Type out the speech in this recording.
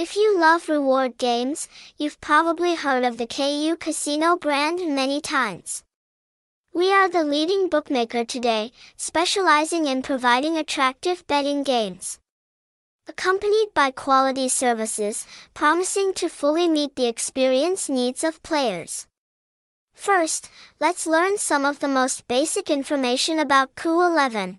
If you love reward games, you've probably heard of the KU Casino brand many times. We are the leading bookmaker today, specializing in providing attractive betting games, accompanied by quality services, promising to fully meet the experience needs of players. First, let's learn some of the most basic information about KU11.